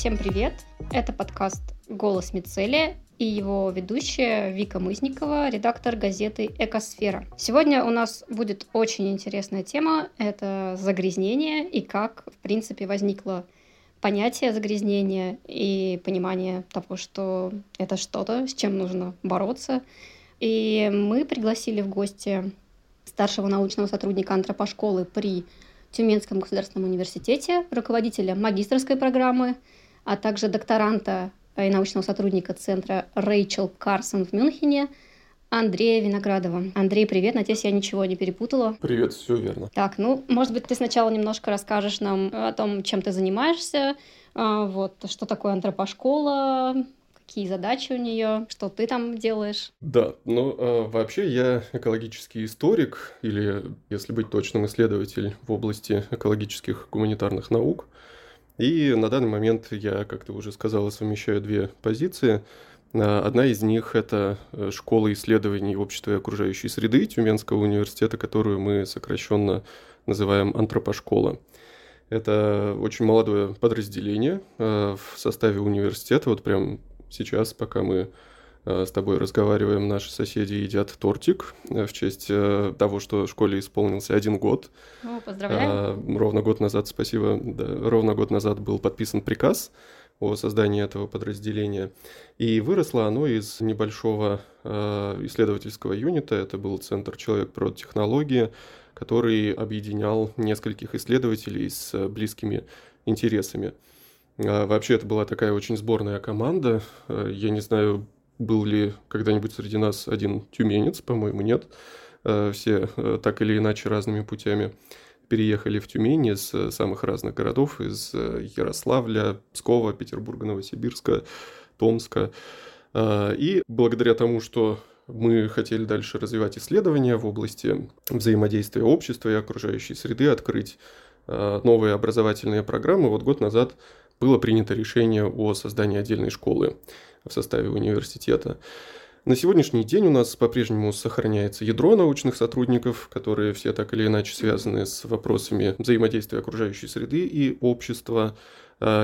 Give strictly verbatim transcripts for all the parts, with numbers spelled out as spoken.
Всем привет! Это подкаст «Голос Мицелия» и его ведущая Вика Мысникова, редактор газеты «Экосфера». Сегодня у нас будет очень интересная тема – это загрязнение и как, в принципе, возникло понятие загрязнения и понимание того, что это что-то, с чем нужно бороться. И мы пригласили в гости старшего научного сотрудника антропошколы при Тюменском государственном университете, руководителя магистерской программы, а также докторанта и научного сотрудника центра Рэйчел Карсон в Мюнхене Андрея Виноградова. Андрей, привет, надеюсь, я ничего не перепутала. Привет, все верно. Так, ну, может быть, ты сначала немножко расскажешь нам о том, чем ты занимаешься, вот, что такое антропошкола, какие задачи у нее, что ты там делаешь? Да, ну э, вообще я экологический историк, или, если быть точным, исследователь в области экологических гуманитарных наук. И на данный момент я, как ты уже сказала, совмещаю две позиции. Одна из них – это школа исследований общества и окружающей среды Тюменского университета, которую мы сокращенно называем «Антропошкола». Это очень молодое подразделение э, в составе университета, вот прям сейчас, пока мы э, с тобой разговариваем, наши соседи едят тортик э, в честь э, того, что школе исполнился один год. Ну, поздравляем. Э, ровно год назад, спасибо, да, ровно год назад был подписан приказ о создании этого подразделения. И выросло оно из небольшого э, исследовательского юнита. Это был Центр Человек-Технологии, который объединял нескольких исследователей с близкими интересами. Вообще, это была такая очень сборная команда. Я не знаю, был ли когда-нибудь среди нас один тюменец, по-моему, нет. Все так или иначе разными путями переехали в Тюмень из самых разных городов, из Ярославля, Пскова, Петербурга, Новосибирска, Томска. И благодаря тому, что мы хотели дальше развивать исследования в области взаимодействия общества и окружающей среды, открыть новые образовательные программы, вот год назад было принято решение о создании отдельной школы в составе университета. На сегодняшний день у нас по-прежнему сохраняется ядро научных сотрудников, которые все так или иначе связаны с вопросами взаимодействия окружающей среды и общества.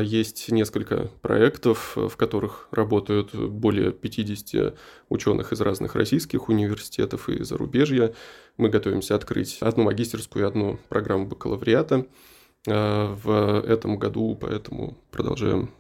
Есть несколько проектов, в которых работают более пятьдесят ученых из разных российских университетов и зарубежья. Мы готовимся открыть одну магистерскую и одну программу бакалавриата в этом году, поэтому продолжаем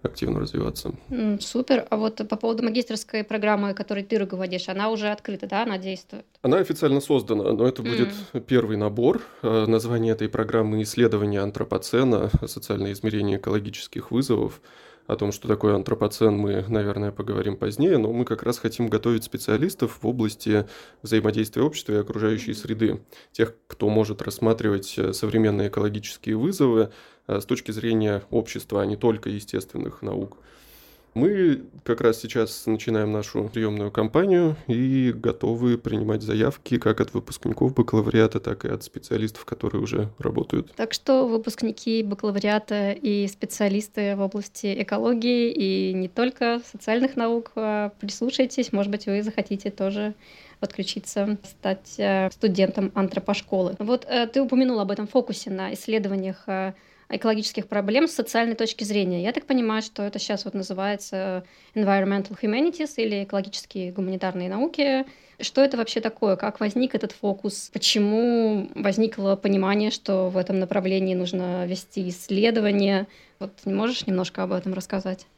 активно развиваться. Супер. А вот по поводу магистерской программы, которой ты руководишь, она уже открыта, да? Она действует? Она официально создана, но это будет mm. первый набор. Название этой программы «Исследование антропоцена. Социальное измерение экологических вызовов». О том, что такое антропоцен, мы, наверное, поговорим позднее, но мы как раз хотим готовить специалистов в области взаимодействия общества и окружающей среды. Тех, кто может рассматривать современные экологические вызовы с точки зрения общества, а не только естественных наук. Мы как раз сейчас начинаем нашу приемную кампанию и готовы принимать заявки как от выпускников бакалавриата, так и от специалистов, которые уже работают. Так что выпускники бакалавриата и специалисты в области экологии и не только социальных наук, прислушайтесь, может быть, вы захотите тоже подключиться, стать студентом антропошколы. Вот ты упомянул об этом фокусе на исследованиях экологических проблем с социальной точки зрения. Я так понимаю, что это сейчас вот называется Environmental Humanities или экологические гуманитарные науки. Что это вообще такое? Как возник этот фокус? Почему возникло понимание, что в этом направлении нужно вести исследования? Вот не можешь немножко об этом рассказать?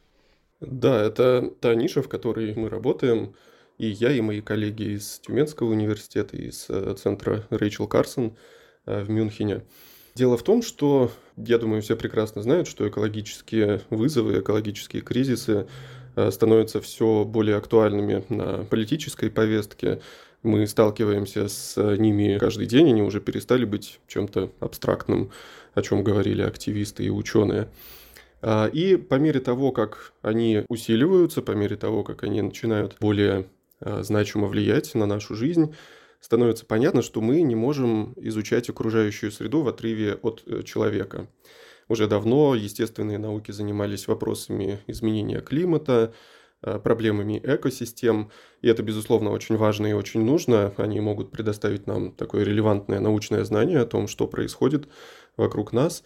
Да, это та ниша, в которой мы работаем. И я, и мои коллеги из Тюменского университета, из центра Рэйчел Карсон в Мюнхене. Дело в том, что, я думаю, все прекрасно знают, что экологические вызовы, экологические кризисы становятся все более актуальными на политической повестке. Мы сталкиваемся с ними каждый день, они уже перестали быть чем-то абстрактным, о чем говорили активисты и ученые. И по мере того, как они усиливаются, по мере того, как они начинают более значимо влиять на нашу жизнь, становится понятно, что мы не можем изучать окружающую среду в отрыве от человека. Уже давно естественные науки занимались вопросами изменения климата, проблемами экосистем, и это, безусловно, очень важно и очень нужно. Они могут предоставить нам такое релевантное научное знание о том, что происходит вокруг нас.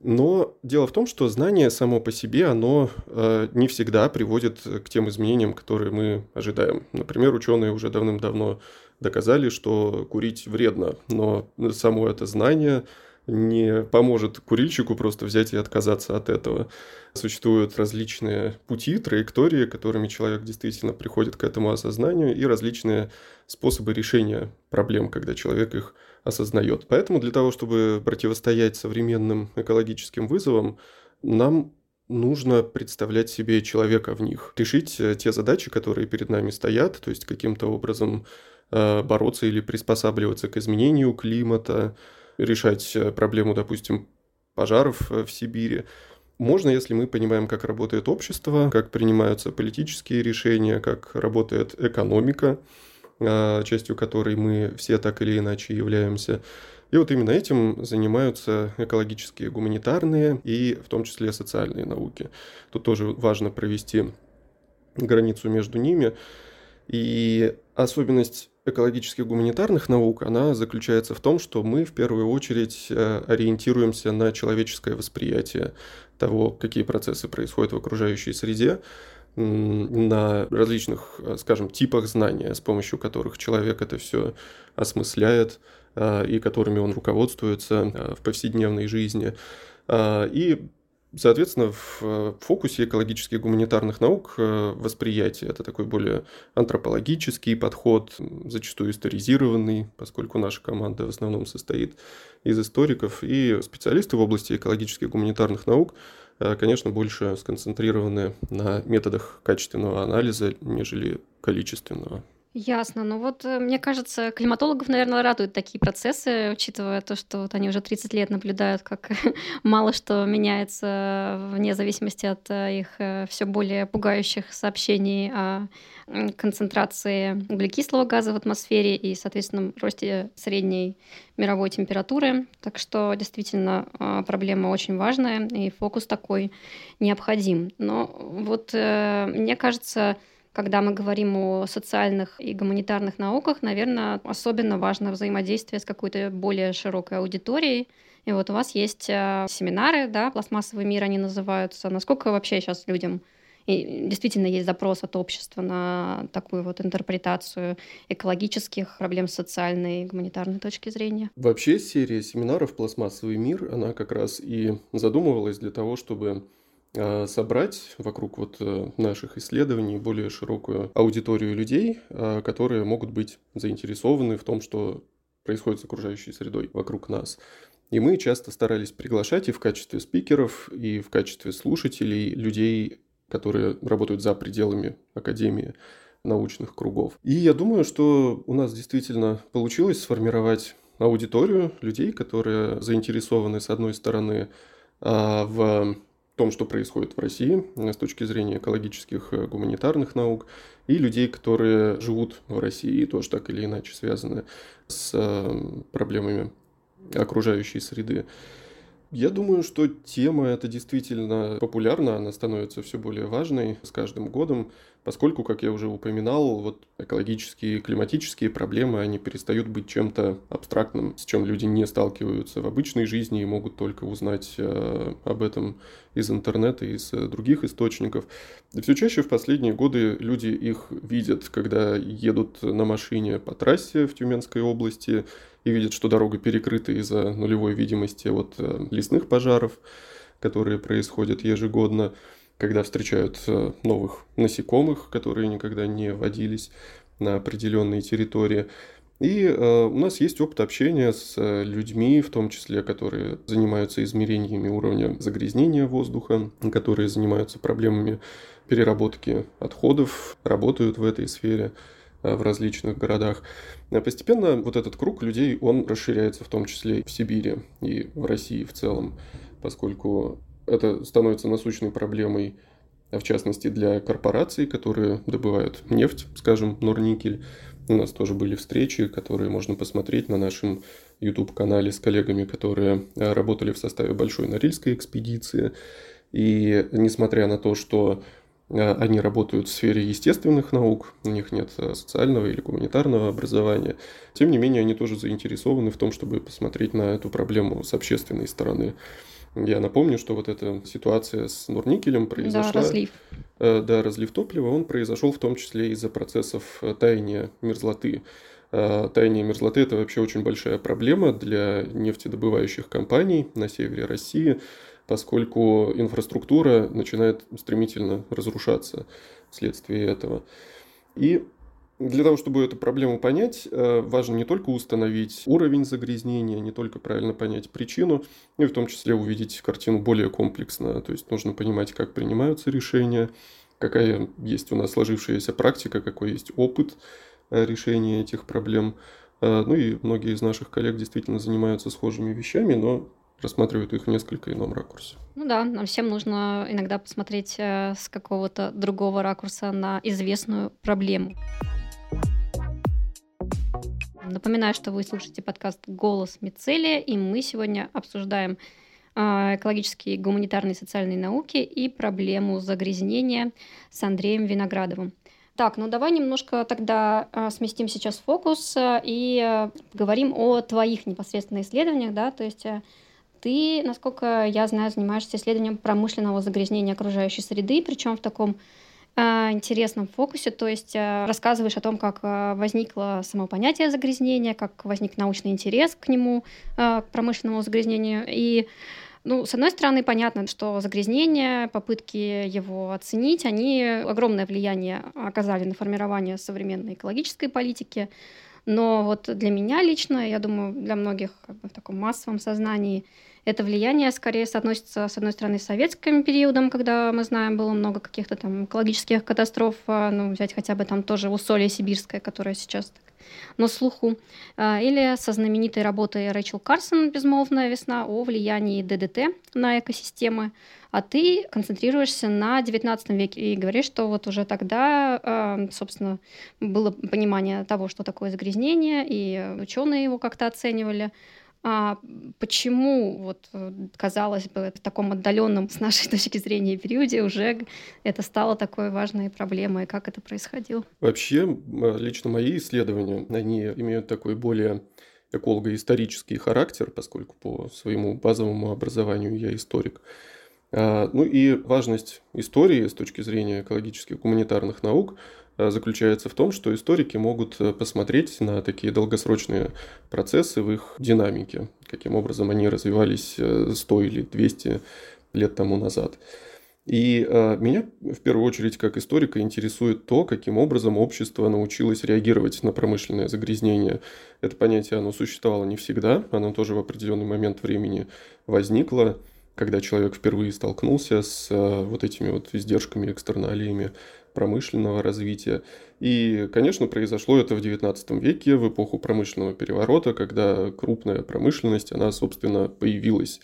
Но дело в том, что знание само по себе, оно э, не всегда приводит к тем изменениям, которые мы ожидаем. Например, ученые уже давным-давно доказали, что курить вредно, но само это знание не поможет курильщику просто взять и отказаться от этого. Существуют различные пути, траектории, которыми человек действительно приходит к этому осознанию, и различные способы решения проблем, когда человек их осознает. Поэтому для того, чтобы противостоять современным экологическим вызовам, нам нужно представлять себе человека в них, решить те задачи, которые перед нами стоят, то есть каким-то образом э, бороться или приспосабливаться к изменению климата, решать проблему, допустим, пожаров в Сибири. Можно, если мы понимаем, как работает общество, как принимаются политические решения, как работает экономика, частью которой мы все так или иначе являемся. И вот именно этим занимаются экологические, гуманитарные и в том числе социальные науки. Тут тоже важно провести границу между ними. И особенность экологических гуманитарных наук, она заключается в том, что мы в первую очередь ориентируемся на человеческое восприятие того, какие процессы происходят в окружающей среде, на различных, скажем, типах знания, с помощью которых человек это все осмысляет и которыми он руководствуется в повседневной жизни. И, соответственно, в фокусе экологических гуманитарных наук восприятие – это такой более антропологический подход, зачастую историзированный, поскольку наша команда в основном состоит из историков, и специалисты в области экологических гуманитарных наук, конечно, больше сконцентрированы на методах качественного анализа, нежели количественного. Ясно. Ну вот, мне кажется, климатологов, наверное, радуют такие процессы, учитывая то, что вот они уже тридцать лет наблюдают, как мало что меняется вне зависимости от их все более пугающих сообщений о концентрации углекислого газа в атмосфере и, соответственно, росте средней мировой температуры. Так что, действительно, проблема очень важная, и фокус такой необходим. Но вот, мне кажется, когда мы говорим о социальных и гуманитарных науках, наверное, особенно важно взаимодействие с какой-то более широкой аудиторией. И вот у вас есть семинары, да, «Пластмассовый мир» они называются. Насколько вообще сейчас людям и действительно есть запрос от общества на такую вот интерпретацию экологических проблем с социальной и гуманитарной точки зрения? Вообще серия семинаров «Пластмассовый мир», она как раз и задумывалась для того, чтобы собрать вокруг вот наших исследований более широкую аудиторию людей, которые могут быть заинтересованы в том, что происходит с окружающей средой вокруг нас. И мы часто старались приглашать и в качестве спикеров, и в качестве слушателей людей, которые работают за пределами академии, научных кругов. И я думаю, что у нас действительно получилось сформировать аудиторию людей, которые заинтересованы, с одной стороны, в том, что происходит в России с точки зрения экологических гуманитарных наук, и людей, которые живут в России и тоже так или иначе связаны с проблемами окружающей среды. Я думаю, что тема эта действительно популярна, она становится все более важной с каждым годом, поскольку, как я уже упоминал, вот экологические и климатические проблемы, они перестают быть чем-то абстрактным, с чем люди не сталкиваются в обычной жизни и могут только узнать э, об этом из интернета, из э, других источников. И все чаще в последние годы люди их видят, когда едут на машине по трассе в Тюменской области и видят, что дорога перекрыта из-за нулевой видимости от э, лесных пожаров, которые происходят ежегодно, когда встречают новых насекомых, которые никогда не водились на определенные территории. И э, у нас есть опыт общения с людьми, в том числе, которые занимаются измерениями уровня загрязнения воздуха, которые занимаются проблемами переработки отходов, работают в этой сфере э, в различных городах. А постепенно вот этот круг людей, он расширяется в том числе и в Сибири, и в России в целом, поскольку это становится насущной проблемой, в частности, для корпораций, которые добывают нефть, скажем, Норникель. У нас тоже были встречи, которые можно посмотреть на нашем YouTube-канале с коллегами, которые работали в составе Большой Норильской экспедиции. И несмотря на то, что они работают в сфере естественных наук, у них нет социального или гуманитарного образования, тем не менее, они тоже заинтересованы в том, чтобы посмотреть на эту проблему с общественной стороны. Я напомню, что вот эта ситуация с Норникелем произошла. Да, разлив. Да, разлив топлива, он произошел в том числе из-за процессов таяния мерзлоты. Таяние мерзлоты – это вообще очень большая проблема для нефтедобывающих компаний на севере России, поскольку инфраструктура начинает стремительно разрушаться вследствие этого. И для того, чтобы эту проблему понять, важно не только установить уровень загрязнения, не только правильно понять причину, но и в том числе увидеть картину более комплексно. То есть нужно понимать, как принимаются решения, какая есть у нас сложившаяся практика, какой есть опыт решения этих проблем. Ну и многие из наших коллег действительно занимаются схожими вещами, но рассматривают их в несколько ином ракурсе. Ну да, нам всем нужно иногда посмотреть с какого-то другого ракурса на известную проблему. Напоминаю, что вы слушаете подкаст «Голос Мицелия», и мы сегодня обсуждаем экологические, гуманитарные и социальные науки и проблему загрязнения с Андреем Виноградовым. Так, ну давай немножко тогда сместим сейчас фокус и поговорим о твоих непосредственно исследованиях, да, то есть ты, насколько я знаю, занимаешься исследованием промышленного загрязнения окружающей среды, причем в таком интересном фокусе, то есть рассказываешь о том, как возникло само понятие загрязнения, как возник научный интерес к нему, к промышленному загрязнению. И, ну, с одной стороны, понятно, что загрязнение, попытки его оценить, они огромное влияние оказали на формирование современной экологической политики, но вот для меня лично, я думаю, для многих как бы в таком массовом сознании, это влияние скорее соотносится, с одной стороны, с советским периодом, когда, мы знаем, было много каких-то там экологических катастроф, ну, взять хотя бы там тоже Усолье Сибирское, которое сейчас так на слуху, или со знаменитой работой Рэйчел Карсон «Безмолвная весна» о влиянии ДДТ на экосистемы. А ты концентрируешься на девятнадцатом веке и говоришь, что вот уже тогда, собственно, было понимание того, что такое загрязнение, и ученые его как-то оценивали. А почему, вот, казалось бы, в таком отдаленном с нашей точки зрения периоде уже это стало такой важной проблемой, как это происходило? Вообще, лично мои исследования, они имеют такой более эколого-исторический характер, поскольку по своему базовому образованию я историк. Ну и важность истории с точки зрения экологических гуманитарных наук заключается в том, что историки могут посмотреть на такие долгосрочные процессы в их динамике, каким образом они развивались сто или двести лет тому назад. И меня в первую очередь как историка интересует то, каким образом общество научилось реагировать на промышленное загрязнение. Это понятие, оно существовало не всегда, оно тоже в определенный момент времени возникло, когда человек впервые столкнулся с вот этими вот издержками, экстерналиями промышленного развития. И, конечно, произошло это в девятнадцатом веке, в эпоху промышленного переворота, когда крупная промышленность, она, собственно, появилась.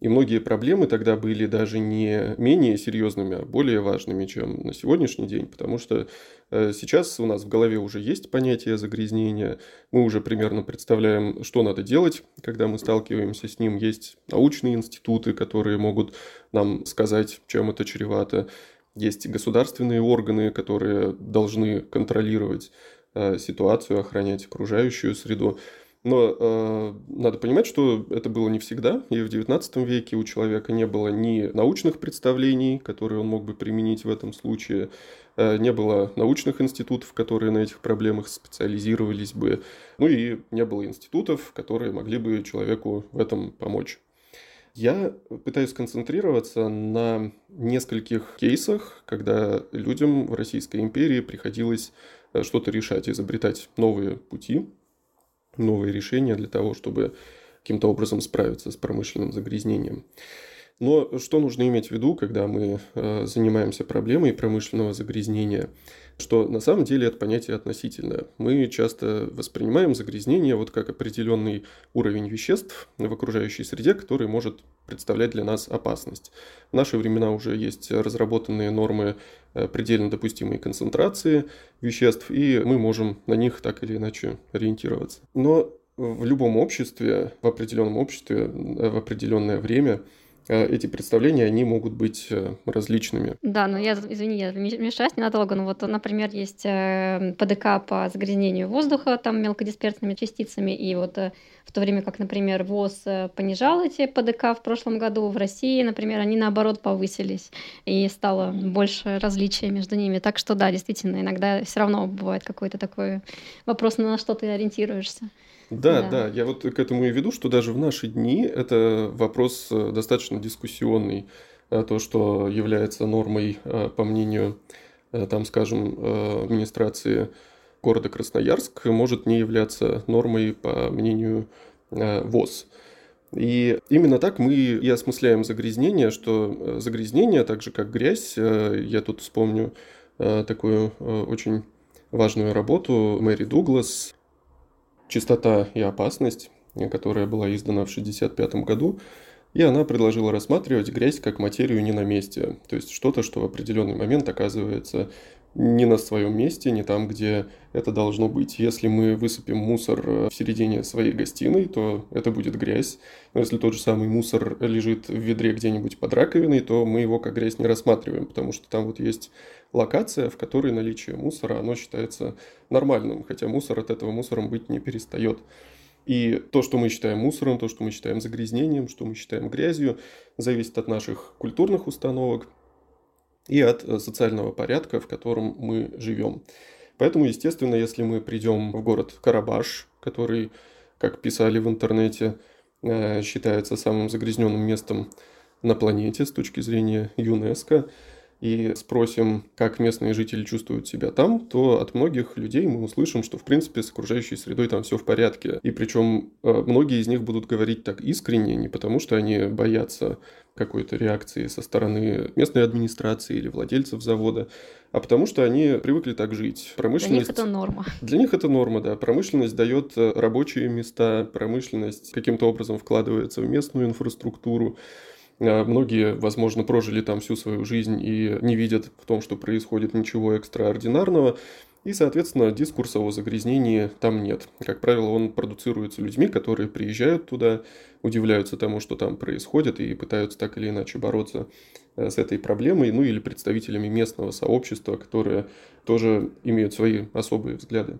И многие проблемы тогда были даже не менее серьезными, а более важными, чем на сегодняшний день, потому что сейчас у нас в голове уже есть понятие загрязнения, мы уже примерно представляем, что надо делать, когда мы сталкиваемся с ним. Есть научные институты, которые могут нам сказать, чем это чревато, есть государственные органы, которые должны контролировать ситуацию, охранять окружающую среду. Но э, надо понимать, что это было не всегда, и в девятнадцатом веке у человека не было ни научных представлений, которые он мог бы применить в этом случае, э, не было научных институтов, которые на этих проблемах специализировались бы, ну и не было институтов, которые могли бы человеку в этом помочь. Я пытаюсь концентрироваться на нескольких кейсах, когда людям в Российской империи приходилось что-то решать, изобретать новые пути, новые решения для того, чтобы каким-то образом справиться с промышленным загрязнением. Но что нужно иметь в виду, когда мы занимаемся проблемой промышленного загрязнения? Что на самом деле это понятие относительное. Мы часто воспринимаем загрязнение вот как определенный уровень веществ в окружающей среде, который может представлять для нас опасность. В наши времена уже есть разработанные нормы предельно допустимой концентрации веществ, и мы можем на них так или иначе ориентироваться. Но в любом обществе, в определенном обществе, в определенное время эти представления, они могут быть различными. Да, ну я, извини, я вмешаюсь ненадолго, но вот, например, есть ПДК по загрязнению воздуха там мелкодисперсными частицами, и вот в в то время как, например, ВОЗ понижал эти Пэ Дэ Ка в прошлом году, в России, например, они наоборот повысились, и стало больше различия между ними. Так что да, действительно, иногда все равно бывает какой-то такой вопрос, на что ты ориентируешься. Да, да, да, я вот к этому и веду, что даже в наши дни это вопрос достаточно дискуссионный, то, что является нормой, по мнению, там, скажем, администрации города Красноярск, может не являться нормой, по мнению ВОЗ. И именно так мы и осмысляем загрязнение, что загрязнение, так же как грязь, я тут вспомню такую очень важную работу Мэри Дуглас «Чистота и опасность», которая была издана в шестьдесят пятом году, и она предложила рассматривать грязь как материю не на месте, то есть что-то, что в определенный момент оказывается не на своем месте, не там, где это должно быть. Если мы высыпем мусор в середине своей гостиной, то это будет грязь. Но если тот же самый мусор лежит в ведре где-нибудь под раковиной, то мы его как грязь не рассматриваем, потому что там вот есть локация, в которой наличие мусора, оно считается нормальным, хотя мусор от этого мусором быть не перестает. И то, что мы считаем мусором, то, что мы считаем загрязнением, что мы считаем грязью, зависит от наших культурных установок и от социального порядка, в котором мы живем. Поэтому, естественно, если мы придем в город Карабаш, который, как писали в интернете, считается самым загрязненным местом на планете с точки зрения ЮНЕСКО, и спросим, как местные жители чувствуют себя там, то от многих людей мы услышим, что, в принципе, с окружающей средой там все в порядке. И причем многие из них будут говорить так искренне, не потому что они боятся какой-то реакции со стороны местной администрации или владельцев завода, а потому что они привыкли так жить. Промышленность... Для них это норма. Для них это норма, да. Промышленность дает рабочие места, промышленность каким-то образом вкладывается в местную инфраструктуру. Многие, возможно, прожили там всю свою жизнь и не видят в том, что происходит, ничего экстраординарного. И, соответственно, дискурса о загрязнении там нет. Как правило, он продуцируется людьми, которые приезжают туда, удивляются тому, что там происходит, и пытаются так или иначе бороться с этой проблемой. Ну или представителями местного сообщества, которые тоже имеют свои особые взгляды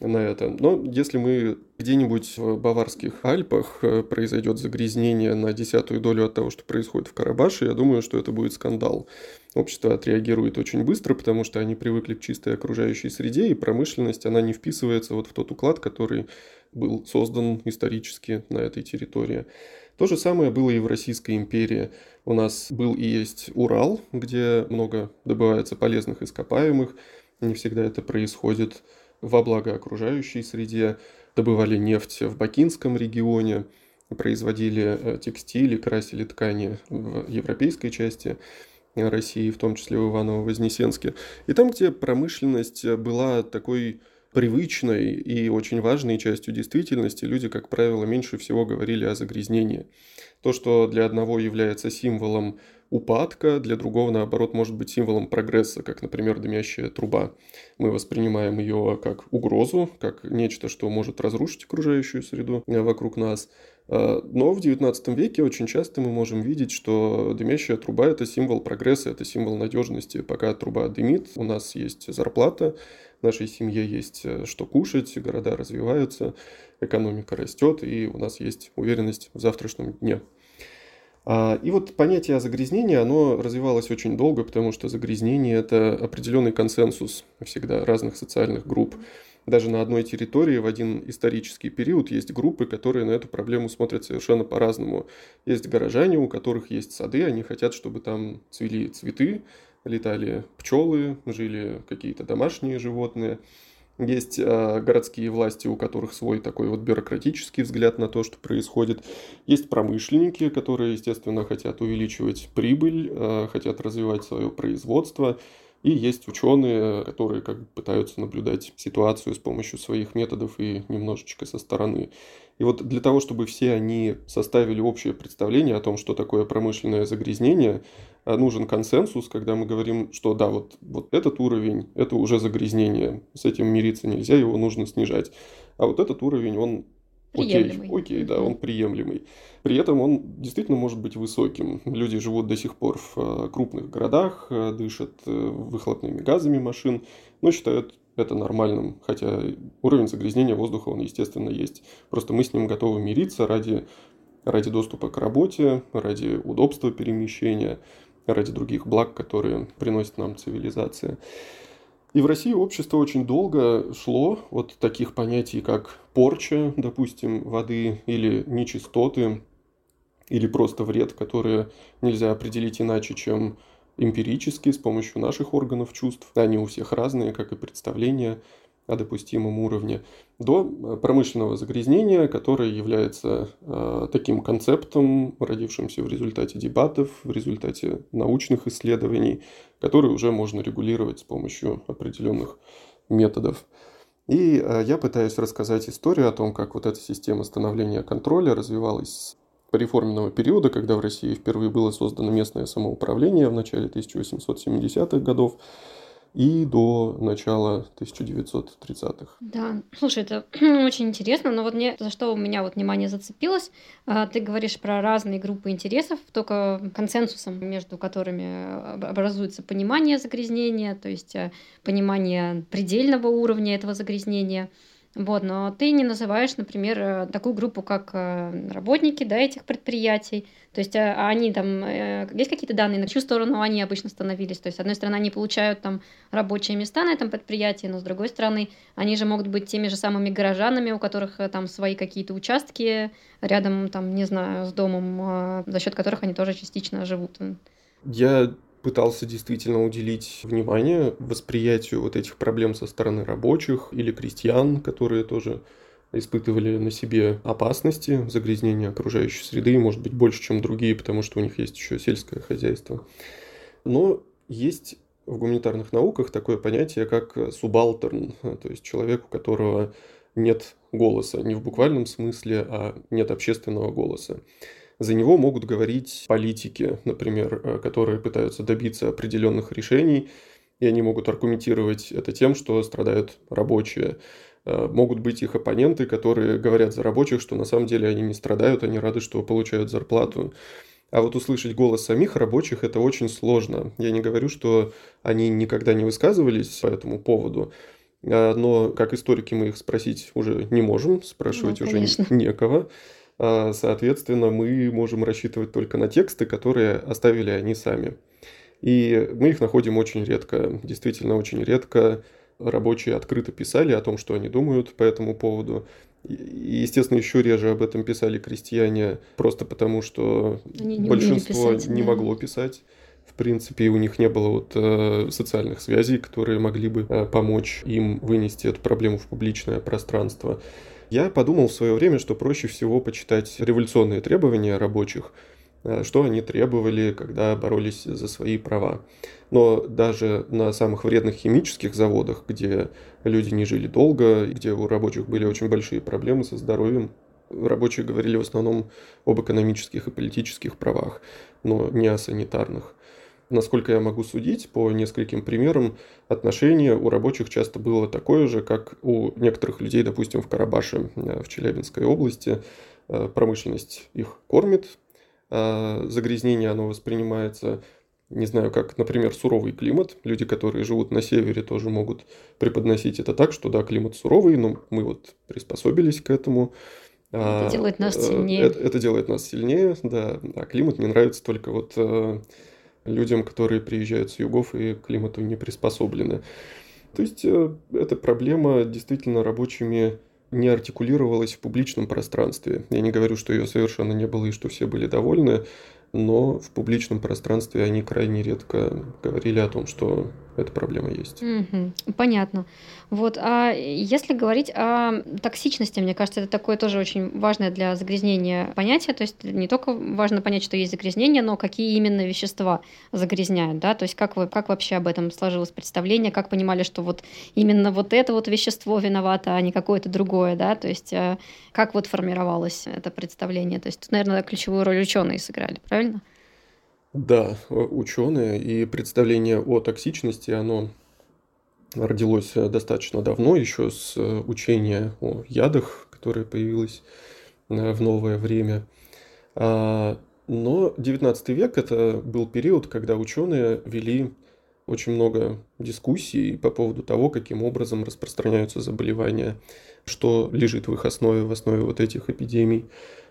на это. Но если мы где-нибудь в Баварских Альпах произойдет загрязнение на десятую долю от того, что происходит в Карабаше, я думаю, что это будет скандал. Общество отреагирует очень быстро, потому что они привыкли к чистой окружающей среде, и промышленность, она не вписывается вот в тот уклад, который был создан исторически на этой территории. То же самое было и в Российской империи. У нас был и есть Урал, где много добывается полезных ископаемых. Не всегда это происходит во благо окружающей среде. Добывали нефть в Бакинском регионе, производили текстиль и красили ткани в европейской части России, в том числе в Иваново-Вознесенске. И там, где промышленность была такой привычной и очень важной частью действительности, люди, как правило, меньше всего говорили о загрязнении. То, что для одного является символом упадка, для другого, наоборот, может быть символом прогресса, как, например, дымящая труба. Мы воспринимаем ее как угрозу, как нечто, что может разрушить окружающую среду вокруг нас. Но в девятнадцатом веке очень часто мы можем видеть, что дымящая труба – это символ прогресса, это символ надежности. Пока труба дымит, у нас есть зарплата, в нашей семье есть что кушать, города развиваются, экономика растет, и у нас есть уверенность в завтрашнем дне. И вот понятие загрязнения, оно развивалось очень долго, потому что загрязнение – это определенный консенсус всегда разных социальных групп. Даже на одной территории в один исторический период есть группы, которые на эту проблему смотрят совершенно по-разному. Есть горожане, у которых есть сады, они хотят, чтобы там цвели цветы, летали пчелы, жили какие-то домашние животные. Есть э, городские власти, у которых свой такой вот бюрократический взгляд на то, что происходит. Есть промышленники, которые, естественно, хотят увеличивать прибыль, э, хотят развивать свое производство. И есть ученые, которые как бы пытаются наблюдать ситуацию с помощью своих методов и немножечко со стороны. И вот для того, чтобы все они составили общее представление о том, что такое промышленное загрязнение, нужен консенсус, когда мы говорим, что да, вот, вот этот уровень – это уже загрязнение, с этим мириться нельзя, его нужно снижать. А вот этот уровень, он окей, окей, да, он приемлемый. При этом он действительно может быть высоким. Люди живут до сих пор в крупных городах, дышат выхлопными газами машин, но считают это нормальным, хотя уровень загрязнения воздуха, он, естественно, есть. Просто мы с ним готовы мириться ради, ради доступа к работе, ради удобства перемещения, ради других благ, которые приносит нам цивилизация. И в России общество очень долго шло от таких понятий, как порча, допустим, воды, или нечистоты, или просто вред, которые нельзя определить иначе, чем эмпирически, с помощью наших органов чувств. Они у всех разные, как и представления о допустимом уровне. До промышленного загрязнения, которое является э, таким концептом, родившимся в результате дебатов, в результате научных исследований, которые уже можно регулировать с помощью определенных методов. И э, я пытаюсь рассказать историю о том, как вот эта система становления контроля развивалась с реформенного периода, когда в России впервые было создано местное самоуправление в начале тысяча восемьсот семидесятых годов, и до начала тысяча девятьсот тридцатых. Да, слушай, это очень интересно, но вот мне, за что у меня вот внимание зацепилось, ты говоришь про разные группы интересов, только консенсусом, между которыми образуется понимание загрязнения, то есть понимание предельного уровня этого загрязнения. Вот, но ты не называешь, например, такую группу, как работники, да, этих предприятий. То есть они там, есть какие-то данные, на чью сторону они обычно становились? То есть, с одной стороны, они получают там рабочие места на этом предприятии, но с другой стороны, они же могут быть теми же самыми горожанами, у которых там свои какие-то участки рядом, там, не знаю, с домом, за счет которых они тоже частично живут. Я пытался действительно уделить внимание восприятию вот этих проблем со стороны рабочих или крестьян, которые тоже испытывали на себе опасности, загрязнения окружающей среды, может быть, больше, чем другие, потому что у них есть еще сельское хозяйство. Но есть в гуманитарных науках такое понятие, как субалтерн, то есть человек, у которого нет голоса, не в буквальном смысле, а нет общественного голоса. За него могут говорить политики, например, которые пытаются добиться определенных решений, и они могут аргументировать это тем, что страдают рабочие. Могут быть их оппоненты, которые говорят за рабочих, что на самом деле они не страдают, они рады, что получают зарплату. А вот услышать голос самих рабочих – это очень сложно. Я не говорю, что они никогда не высказывались по этому поводу, но как историки мы их спросить уже не можем, спрашивать ну, уже некого. Соответственно, мы можем рассчитывать только на тексты, которые оставили они сами. И мы их находим очень редко. Действительно, очень редко рабочие открыто писали о том, что они думают по этому поводу. И, естественно, еще реже об этом писали крестьяне, просто потому что они не большинство писать, не да. могло писать. В принципе, у них не было вот, э, социальных связей, которые могли бы э, помочь им вынести эту проблему в публичное пространство. Я подумал в свое время, что проще всего почитать революционные требования рабочих, что они требовали, когда боролись за свои права. Но даже на самых вредных химических заводах, где люди не жили долго, где у рабочих были очень большие проблемы со здоровьем, рабочие говорили в основном об экономических и политических правах, но не о санитарных. Насколько я могу судить, по нескольким примерам, отношение у рабочих часто было такое же, как у некоторых людей, допустим, в Карабаше, в Челябинской области. Промышленность их кормит, загрязнение оно воспринимается, не знаю, как, например, суровый климат. Люди, которые живут на севере, тоже могут преподносить это так, что да, климат суровый, но мы вот приспособились к этому. Это делает нас сильнее. Это, это делает нас сильнее, да. А климат не нравится только вот... людям, которые приезжают с югов и к климату не приспособлены. То есть эта проблема действительно рабочими не артикулировалась в публичном пространстве. Я не говорю, что ее совершенно не было и что все были довольны, но в публичном пространстве они крайне редко говорили о том, что эта проблема есть. Угу, понятно. Вот, а если говорить о токсичности, мне кажется, это такое тоже очень важное для загрязнения понятие. То есть не только важно понять, что есть загрязнение, но какие именно вещества загрязняют, да? То есть как вы, как вообще об этом сложилось представление, как понимали, что вот именно вот это вот вещество виновато, а не какое-то другое, да? То есть как вот формировалось это представление? То есть тут, наверное, ключевую роль ученые сыграли, правильно? Да, ученые, и представление о токсичности, оно родилось достаточно давно, еще с учения о ядах, которое появилось в новое время. Но девятнадцатый век – это был период, когда ученые вели очень много дискуссий по поводу того, каким образом распространяются заболевания, что лежит в их основе, в основе вот этих эпидемий,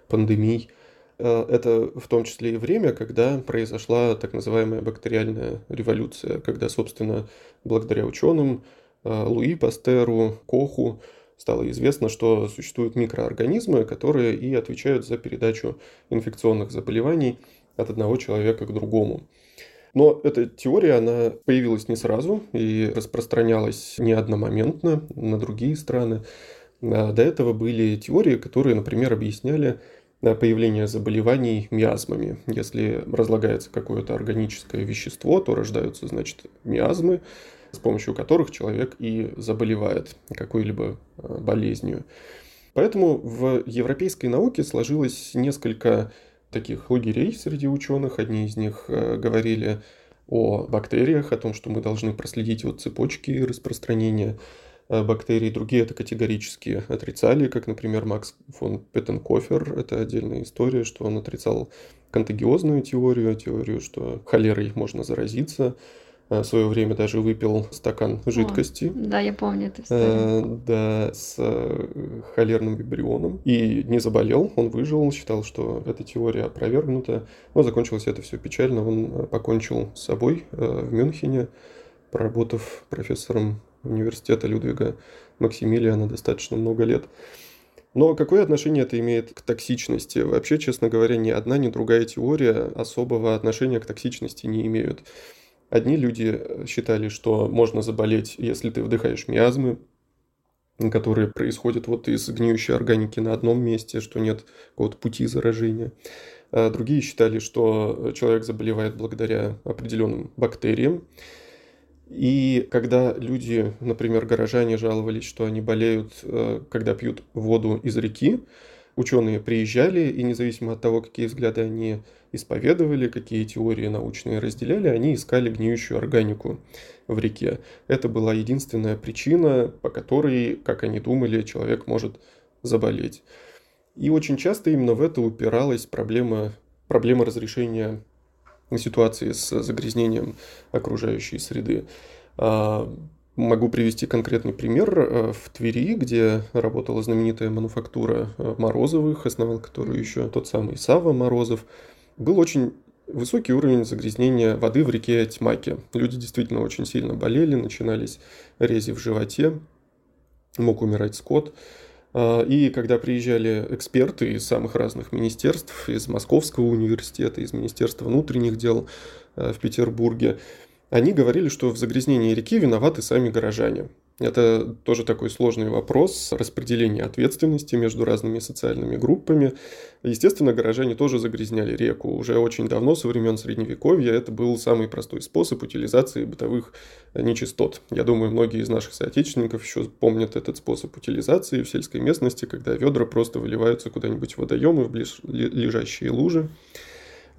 пандемий. Это в том числе и время, когда произошла так называемая бактериальная революция, когда, собственно, благодаря ученым Луи Пастеру, Коху стало известно, что существуют микроорганизмы, которые и отвечают за передачу инфекционных заболеваний от одного человека к другому. Но эта теория, она появилась не сразу и распространялась не одномоментно на другие страны. До этого были теории, которые, например, объясняли появление заболеваний миазмами. Если разлагается какое-то органическое вещество, то рождаются, значит, миазмы, с помощью которых человек и заболевает какой-либо болезнью. Поэтому в европейской науке сложилось несколько таких лагерей среди ученых. Одни из них говорили о бактериях, о том, что мы должны проследить вот цепочки распространения бактерий. Другие это категорически отрицали, как, например, Макс фон Петтенкофер. Это отдельная история, что он отрицал контагиозную теорию, теорию, что холерой можно заразиться. В свое время даже выпил стакан жидкости. О, да, я помню эту историю. Да, с холерным вибрионом. И не заболел, он выжил, считал, что эта теория опровергнута. Но закончилось это все печально. Он покончил с собой в Мюнхене, проработав профессором университета Людвига Максимилиана достаточно много лет. Но какое отношение это имеет к токсичности? Вообще, честно говоря, ни одна, ни другая теория особого отношения к токсичности не имеют. Одни люди считали, что можно заболеть, если ты вдыхаешь миазмы, которые происходят вот из гниющей органики на одном месте, что нет какого-то пути заражения. Другие считали, что человек заболевает благодаря определенным бактериям. И когда люди, например, горожане, жаловались, что они болеют, когда пьют воду из реки, ученые приезжали, и независимо от того, какие взгляды они исповедовали, какие теории научные разделяли, они искали гниющую органику в реке. Это была единственная причина, по которой, как они думали, человек может заболеть. И очень часто именно в это упиралась проблема, проблема разрешения ситуации с загрязнением окружающей среды. Могу привести конкретный пример. В Твери, где работала знаменитая мануфактура Морозовых, основал которую еще тот самый Савва Морозов, был очень высокий уровень загрязнения воды в реке Тьмаке. Люди действительно очень сильно болели, начинались рези в животе, мог умирать скот. И когда приезжали эксперты из самых разных министерств, из Московского университета, из Министерства внутренних дел в Петербурге, они говорили, что в загрязнении реки виноваты сами горожане. Это тоже такой сложный вопрос распределения ответственности между разными социальными группами. Естественно, горожане тоже загрязняли реку. Уже очень давно, со времен Средневековья, это был самый простой способ утилизации бытовых нечистот. Я думаю, многие из наших соотечественников еще помнят этот способ утилизации в сельской местности, когда ведра просто выливаются куда-нибудь в водоемы, в ближ... лежащие лужи.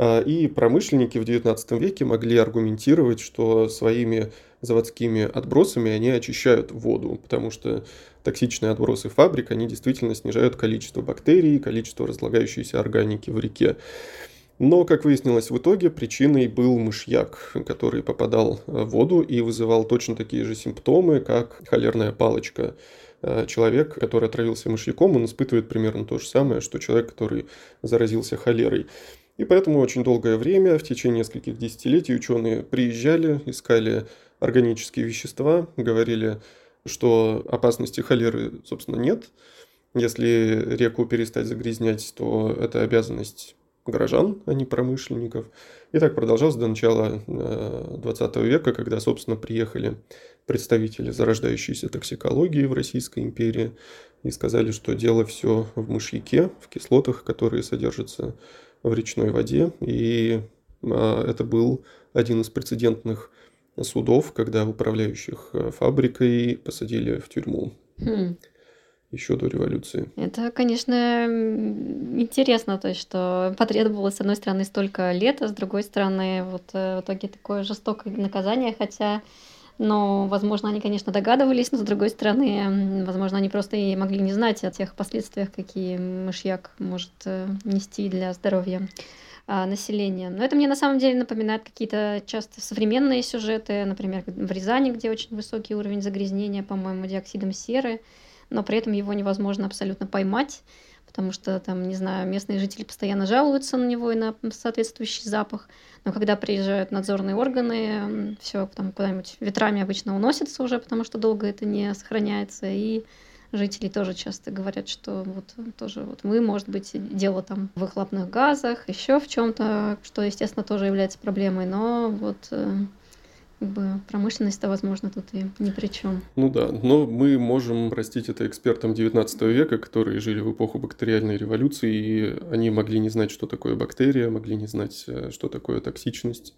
И промышленники в девятнадцатом веке могли аргументировать, что своими заводскими отбросами они очищают воду, потому что токсичные отбросы фабрик, они действительно снижают количество бактерий, количество разлагающейся органики в реке. Но, как выяснилось в итоге, причиной был мышьяк, который попадал в воду и вызывал точно такие же симптомы, как холерная палочка. Человек, который отравился мышьяком, он испытывает примерно то же самое, что человек, который заразился холерой. И поэтому очень долгое время, в течение нескольких десятилетий, ученые приезжали, искали органические вещества, говорили, что опасности холеры, собственно, нет. Если реку перестать загрязнять, то это обязанность горожан, а не промышленников. И так продолжалось до начала двадцатого века, когда, собственно, приехали представители зарождающейся токсикологии в Российской империи и сказали, что дело все в мышьяке, в кислотах, которые содержатся в речной воде, и а, это был один из прецедентных судов, когда управляющих фабрикой посадили в тюрьму хм. еще до революции. Это, конечно, интересно, то есть, что потребовалось, с одной стороны, столько лет, а с другой стороны, вот в итоге такое жестокое наказание, хотя... Но, возможно, они, конечно, догадывались, но, с другой стороны, возможно, они просто и могли не знать о тех последствиях, какие мышьяк может нести для здоровья населением. Но это мне на самом деле напоминает какие-то часто современные сюжеты, например, в Рязани, где очень высокий уровень загрязнения, по-моему, диоксидом серы, но при этом его невозможно абсолютно поймать, потому что там, не знаю, местные жители постоянно жалуются на него и на соответствующий запах, но когда приезжают надзорные органы, все там куда-нибудь ветрами обычно уносится уже, потому что долго это не сохраняется, и жители тоже часто говорят, что вот тоже вот мы, может быть, дело там в выхлопных газах, еще в чем-то, что, естественно, тоже является проблемой, но вот как бы промышленность-то, возможно, тут и ни при чем. Ну да, но мы можем простить это экспертам девятнадцатого века, которые жили в эпоху бактериальной революции, и они могли не знать, что такое бактерия, могли не знать, что такое токсичность.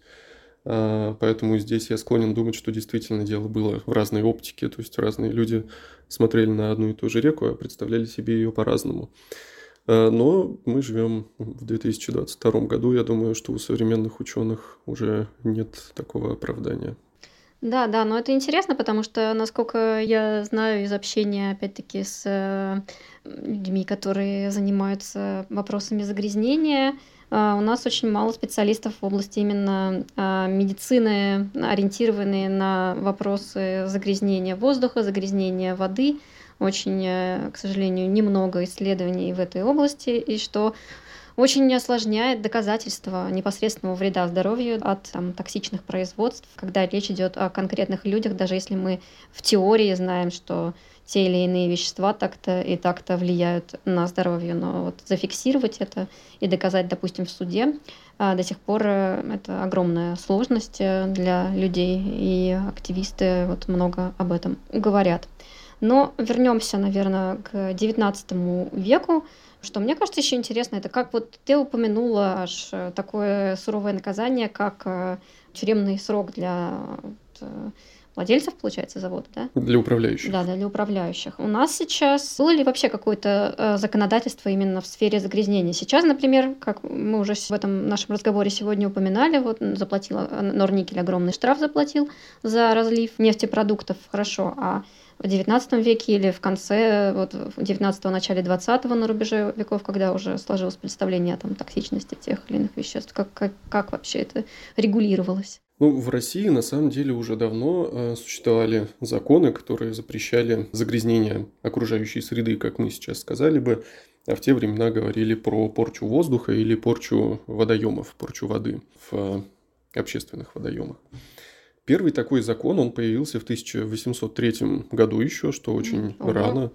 Поэтому здесь я склонен думать, что действительно дело было в разной оптике, то есть разные люди смотрели на одну и ту же реку, а представляли себе ее по-разному. Но мы живем в две тысячи двадцать втором году, я думаю, что у современных ученых уже нет такого оправдания. Да, да, но это интересно, потому что, насколько я знаю из общения, опять-таки, с людьми, которые занимаются вопросами загрязнения, у нас очень мало специалистов в области именно медицины, ориентированные на вопросы загрязнения воздуха, загрязнения воды. Очень, к сожалению, немного исследований в этой области, и что очень осложняет доказательство непосредственного вреда здоровью от там, токсичных производств, когда речь идет о конкретных людях, даже если мы в теории знаем, что те или иные вещества так-то и так-то влияют на здоровье. Но вот зафиксировать это и доказать, допустим, в суде, до сих пор это огромная сложность для людей, и активисты вот много об этом говорят. Но вернемся, наверное, к девятнадцатому веку. Что мне кажется еще интересно, это как вот ты упомянула аж такое суровое наказание, как тюремный срок для владельцев, получается, завода, да? Для управляющих. Да, да, для управляющих. У нас сейчас было ли вообще какое-то законодательство именно в сфере загрязнения? Сейчас, например, как мы уже в этом нашем разговоре сегодня упоминали, вот заплатила Норникель огромный штраф заплатил за разлив нефтепродуктов, хорошо, а в девятнадцатом веке или в конце вот, девятнадцатого, начале двадцатого на рубеже веков, когда уже сложилось представление о там, токсичности тех или иных веществ, как, как, как вообще это регулировалось? Ну, в России на самом деле уже давно э, существовали законы, которые запрещали загрязнение окружающей среды, как мы сейчас сказали бы, а в те времена говорили про порчу воздуха или порчу водоемов, порчу воды в э, общественных водоемах. Первый такой закон, он появился в тысяча восемьсот третьем году еще, что очень Ого. рано,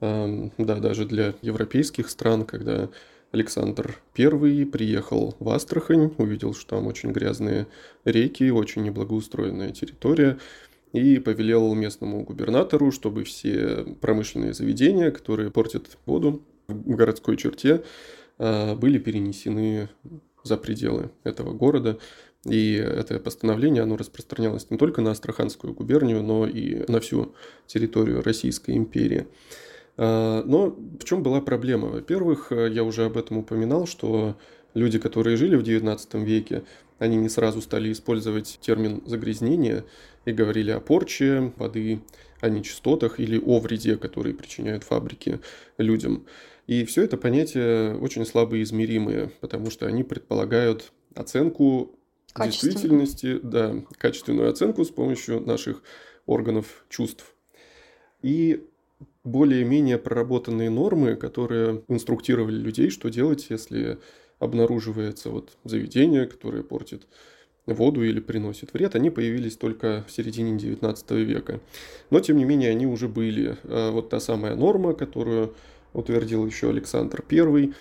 да, даже для европейских стран, когда Александр Первый приехал в Астрахань, увидел, что там очень грязные реки, очень неблагоустроенная территория, и повелел местному губернатору, чтобы все промышленные заведения, которые портят воду в городской черте, были перенесены за пределы этого города. И это постановление, оно распространялось не только на Астраханскую губернию, но и на всю территорию Российской империи. Но в чем была проблема? Во-первых, я уже об этом упоминал, что люди, которые жили в девятнадцатом веке, они не сразу стали использовать термин «загрязнение» и говорили о порче воды, о нечистотах или о вреде, который причиняют фабрики людям. И все это понятия очень слабо измеримые, потому что они предполагают оценку действительности, да, качественную оценку с помощью наших органов чувств. И более-менее проработанные нормы, которые инструктировали людей, что делать, если обнаруживается вот заведение, которое портит воду или приносит вред, они появились только в середине девятнадцатого века. Но, тем не менее, они уже были. Вот та самая норма, которую утвердил еще Александр Первый,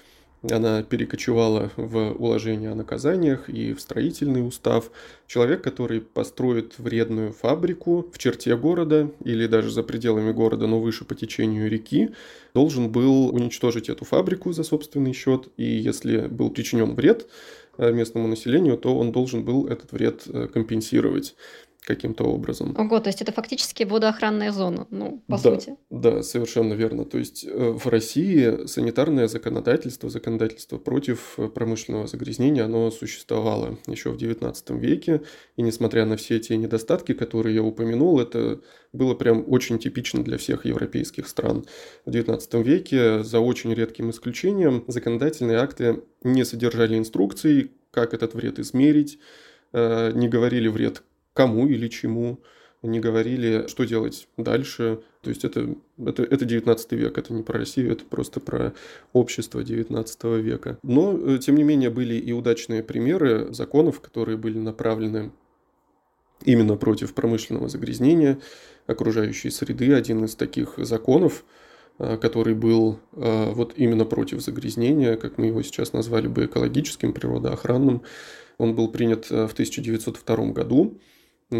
она перекочевала в уложение о наказаниях и в строительный устав. Человек, который построит вредную фабрику в черте города или даже за пределами города, но выше по течению реки, должен был уничтожить эту фабрику за собственный счет. И если был причинен вред местному населению, то он должен был этот вред компенсировать. каким-то образом. Ого, то есть это фактически водоохранная зона, ну, по да, сути. Да, совершенно верно. То есть в России санитарное законодательство, законодательство против промышленного загрязнения, оно существовало еще в девятнадцатом веке, и несмотря на все те недостатки, которые я упомянул, это было прям очень типично для всех европейских стран. В девятнадцатом веке, за очень редким исключением, законодательные акты не содержали инструкций, как этот вред измерить, не говорили вред кому или чему, не говорили, что делать дальше. То есть это, это, это девятнадцатый век, это не про Россию, это просто про общество девятнадцатого века. Но, тем не менее, были и удачные примеры законов, которые были направлены именно против промышленного загрязнения окружающей среды. Один из таких законов, который был вот именно против загрязнения, как мы его сейчас назвали бы экологическим, природоохранным, он был принят в тысяча девятьсот втором году,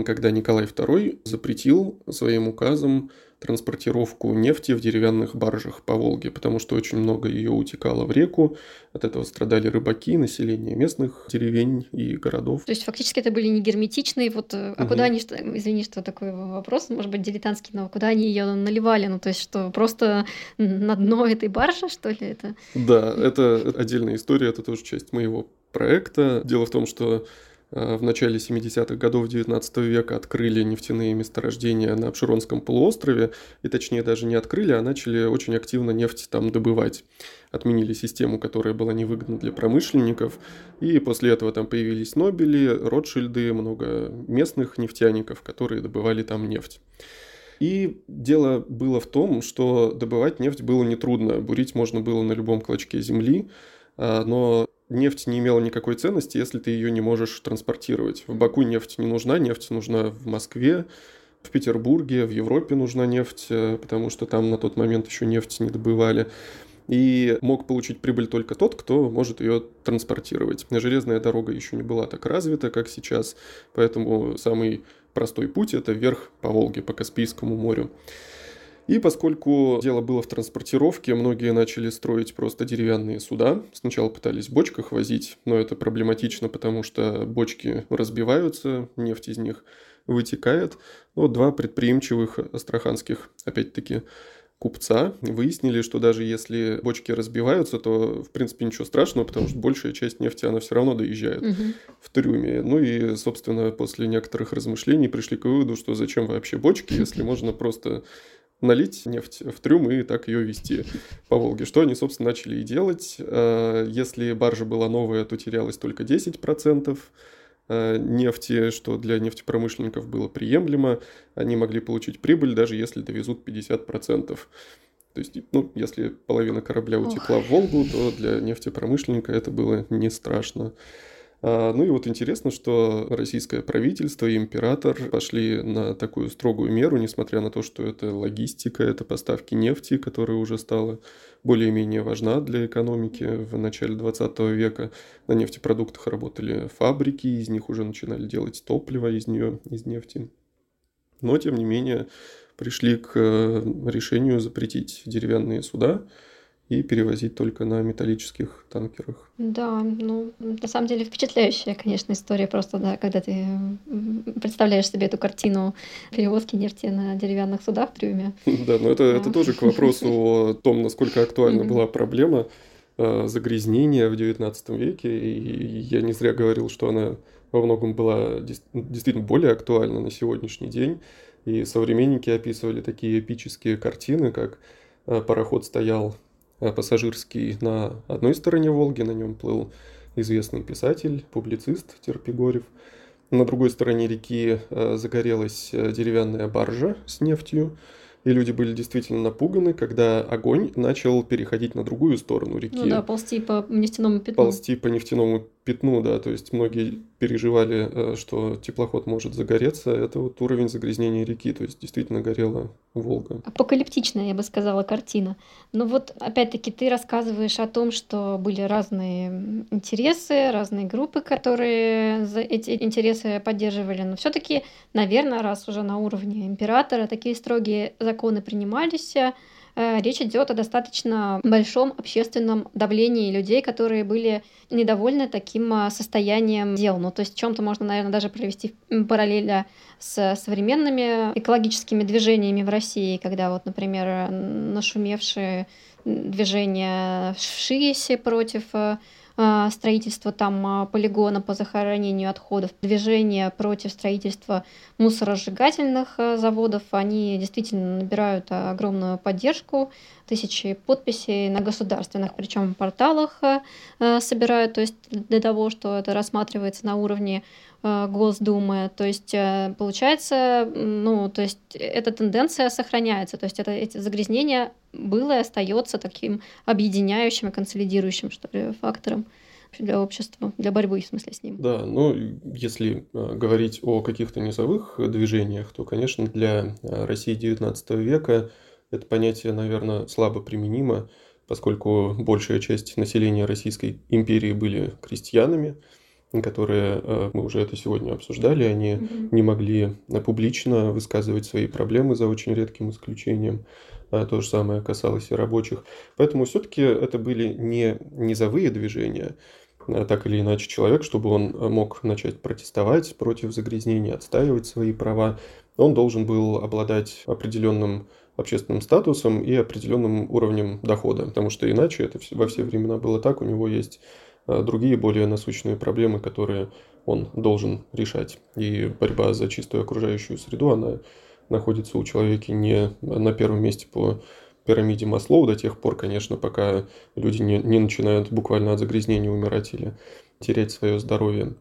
когда Николай Второй запретил своим указом транспортировку нефти в деревянных баржах по Волге, потому что очень много ее утекало в реку, от этого страдали рыбаки, население местных деревень и городов. То есть фактически это были не герметичные, вот, а угу. куда они, извини, что такой вопрос, может быть, дилетантский, но куда они ее наливали, ну то есть что, просто на дно этой баржи, что ли, это? Да, это отдельная история, это тоже часть моего проекта. Дело в том, что в начале семидесятых годов девятнадцатого века открыли нефтяные месторождения на Апшеронском полуострове, и точнее даже не открыли, а начали очень активно нефть там добывать. Отменили систему, которая была невыгодна для промышленников, и после этого там появились Нобели, Ротшильды, много местных нефтяников, которые добывали там нефть. И дело было в том, что добывать нефть было нетрудно, бурить можно было на любом клочке земли, но нефть не имела никакой ценности, если ты ее не можешь транспортировать. В Баку нефть не нужна, нефть нужна в Москве, в Петербурге, в Европе нужна нефть, потому что там на тот момент еще нефть не добывали. И мог получить прибыль только тот, кто может ее транспортировать. Железная дорога еще не была так развита, как сейчас, поэтому самый простой путь – это вверх по Волге, по Каспийскому морю. И поскольку дело было в транспортировке, многие начали строить просто деревянные суда. Сначала пытались в бочках возить, но это проблематично, потому что бочки разбиваются, нефть из них вытекает. Но два предприимчивых астраханских, опять-таки, купца выяснили, что даже если бочки разбиваются, то, в принципе, ничего страшного, потому что большая часть нефти, она все равно доезжает угу. в трюме. Ну и, собственно, после некоторых размышлений пришли к выводу, что зачем вообще бочки, если можно просто налить нефть в трюм и так ее везти по Волге. Что они, собственно, начали и делать. Если баржа была новая, то терялось только десять процентов нефти, что для нефтепромышленников было приемлемо. Они могли получить прибыль, даже если довезут пятьдесят процентов. То есть, ну, если половина корабля утекла Ох. в Волгу, то для нефтепромышленника это было не страшно. Ну и вот интересно, что российское правительство и император пошли на такую строгую меру, несмотря на то, что это логистика, это поставки нефти, которая уже стала более-менее важна для экономики. В начале двадцатого века на нефтепродуктах работали фабрики, из них уже начинали делать топливо из нее, из нефти. Но, тем не менее, пришли к решению запретить деревянные суда и перевозить только на металлических танкерах. Да, ну, на самом деле впечатляющая, конечно, история просто, да, когда ты представляешь себе эту картину перевозки нефти на деревянных судах в трюме. Да, но это, это тоже к вопросу о том, насколько актуальна была проблема загрязнения в девятнадцатом веке, и я не зря говорил, что она во многом была действительно более актуальна на сегодняшний день, и современники описывали такие эпические картины, как пароход стоял пассажирский на одной стороне Волги, на нем плыл известный писатель, публицист Терпигорев. На другой стороне реки загорелась деревянная баржа с нефтью, и люди были действительно напуганы, когда огонь начал переходить на другую сторону реки. Ну да, ползти по нефтяному пятну. Ползти по нефтяному пятну, да, то есть многие переживали, что теплоход может загореться, это вот уровень загрязнения реки, то есть действительно горела Волга. Апокалиптичная, я бы сказала, картина. Но вот опять-таки ты рассказываешь о том, что были разные интересы, разные группы, которые эти интересы поддерживали, но все-таки, наверное, раз уже на уровне императора такие строгие законы принимались, речь идет о достаточно большом общественном давлении людей, которые были недовольны таким состоянием дел. Ну, то есть в чем-то можно, наверное, даже провести параллель с современными экологическими движениями в России, когда вот, например, нашумевшие движения в ШИЭСе против строительство там полигона по захоронению отходов, движение против строительства мусоросжигательных заводов, они действительно набирают огромную поддержку, тысячи подписей на государственных, причем порталах собирают, то есть для того, что это рассматривается на уровне Госдумы, то есть получается, ну, то есть эта тенденция сохраняется, то есть это, эти загрязнения было и остается таким объединяющим и консолидирующим, что ли, фактором для общества, для борьбы, в смысле, с ним. Да, ну, если говорить о каких-то низовых движениях, то, конечно, для России девятнадцатого века это понятие, наверное, слабо применимо, поскольку большая часть населения Российской империи были крестьянами, которые, мы уже это сегодня обсуждали, они mm-hmm. не могли публично высказывать свои проблемы за очень редким исключением. То же самое касалось и рабочих. Поэтому все-таки это были не низовые движения. Так или иначе, человек, чтобы он мог начать протестовать против загрязнения, отстаивать свои права, он должен был обладать определенным общественным статусом и определенным уровнем дохода. Потому что иначе это во все времена было так, у него есть другие более насущные проблемы, которые он должен решать. И борьба за чистую окружающую среду, она находится у человека не на первом месте по пирамиде Маслоу до тех пор, конечно, пока люди не, не начинают буквально от загрязнения умирать или терять свое здоровье.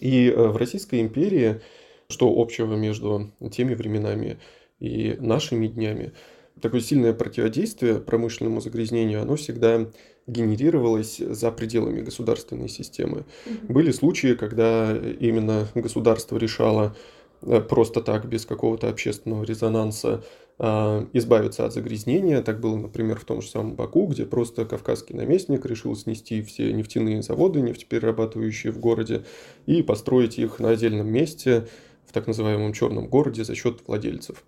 И в Российской империи, что общего между теми временами и нашими днями, такое сильное противодействие промышленному загрязнению, оно всегда генерировалось за пределами государственной системы. Mm-hmm. Были случаи, когда именно государство решало просто так, без какого-то общественного резонанса, избавиться от загрязнения. Так было, например, в том же самом Баку, где просто кавказский наместник решил снести все нефтяные заводы, нефтеперерабатывающие в городе, и построить их на отдельном месте, в так называемом черном городе, за счет владельцев.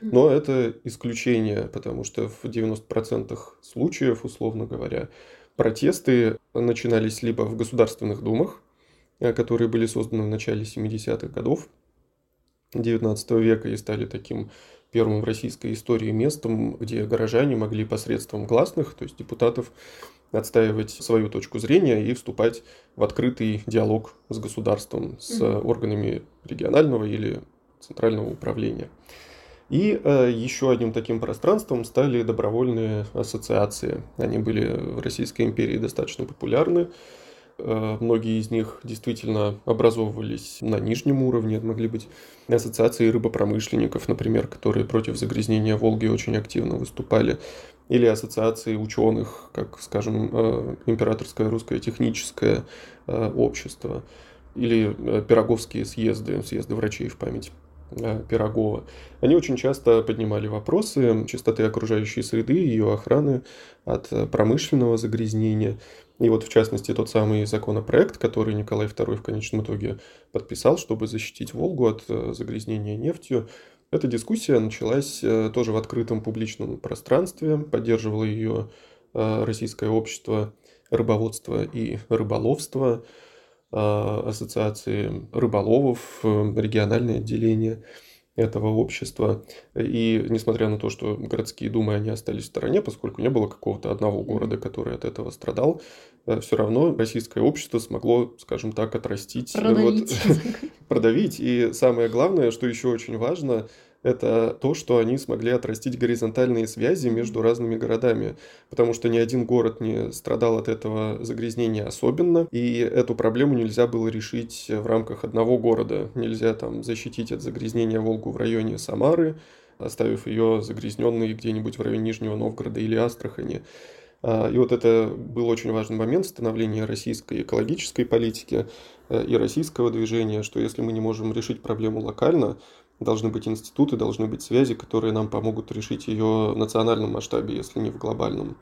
Но это исключение, потому что в девяноста процентах случаев, условно говоря, протесты начинались либо в государственных думах, которые были созданы в начале семидесятых годов девятнадцатого века и стали таким первым в российской истории местом, где горожане могли посредством гласных, то есть депутатов, отстаивать свою точку зрения и вступать в открытый диалог с государством, с органами регионального или центрального управления. И э, еще одним таким пространством стали добровольные ассоциации. Они были в Российской империи достаточно популярны. Э, многие из них действительно образовывались на нижнем уровне. Это могли быть ассоциации рыбопромышленников, например, которые против загрязнения Волги очень активно выступали. Или ассоциации ученых, как, скажем, э, Императорское русское техническое э, общество. Или э, пироговские съезды, съезды врачей в память Пирогова. Они очень часто поднимали вопросы чистоты окружающей среды, ее охраны от промышленного загрязнения. И вот, в частности, тот самый законопроект, который Николай Второй в конечном итоге подписал, чтобы защитить Волгу от загрязнения нефтью. Эта дискуссия началась тоже в открытом публичном пространстве, поддерживало ее Российское общество рыбоводства и рыболовства, ассоциации рыболовов, региональное отделение этого общества. И несмотря на то, что городские думы, они остались в стороне, поскольку не было какого-то одного города, который от этого страдал, все равно российское общество смогло, скажем так, отрастить, продавить. Вот, продавить. И самое главное, что еще очень важно, это то, что они смогли отрастить горизонтальные связи между разными городами, потому что ни один город не страдал от этого загрязнения особенно, и эту проблему нельзя было решить в рамках одного города. Нельзя там защитить от загрязнения Волгу в районе Самары, оставив ее загрязненной где-нибудь в районе Нижнего Новгорода или Астрахани. И вот это был очень важный момент становления российской экологической политики и российского движения, что если мы не можем решить проблему локально, должны быть институты, должны быть связи, которые нам помогут решить ее в национальном масштабе, если не в глобальном.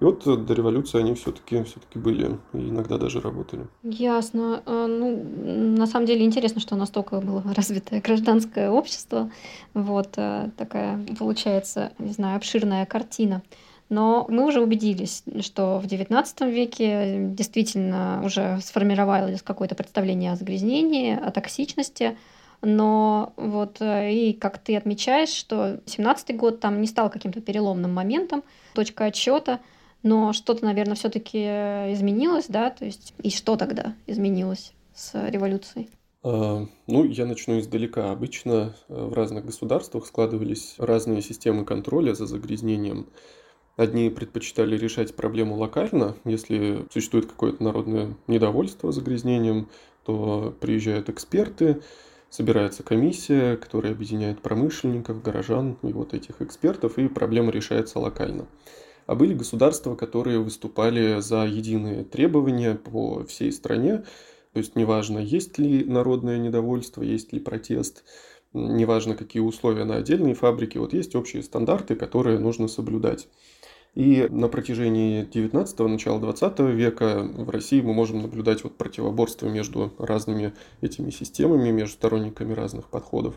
И вот до революции они все-таки все-таки были и иногда даже работали. Ясно. Ну, на самом деле интересно, что настолько было развитое гражданское общество. Вот такая получается, не знаю, обширная картина. Но мы уже убедились, что в девятнадцатом веке действительно уже сформировалось какое-то представление о загрязнении, о токсичности. Но вот и как ты отмечаешь, что семнадцатый год там не стал каким-то переломным моментом, точка отсчета, но что-то, наверное, все-таки изменилось, да? То есть и что тогда изменилось с революцией? Ну, я начну издалека. Обычно в разных государствах складывались разные системы контроля за загрязнением. Одни предпочитали решать проблему локально. Если существует какое-то народное недовольство загрязнением, то приезжают эксперты, собирается комиссия, которая объединяет промышленников, горожан и вот этих экспертов, и проблема решается локально. А были государства, которые выступали за единые требования по всей стране. То есть неважно, есть ли народное недовольство, есть ли протест, неважно, какие условия на отдельной фабрике, вот есть общие стандарты, которые нужно соблюдать. И на протяжении девятнадцатого, начала двадцатого века в России мы можем наблюдать вот противоборство между разными этими системами, между сторонниками разных подходов.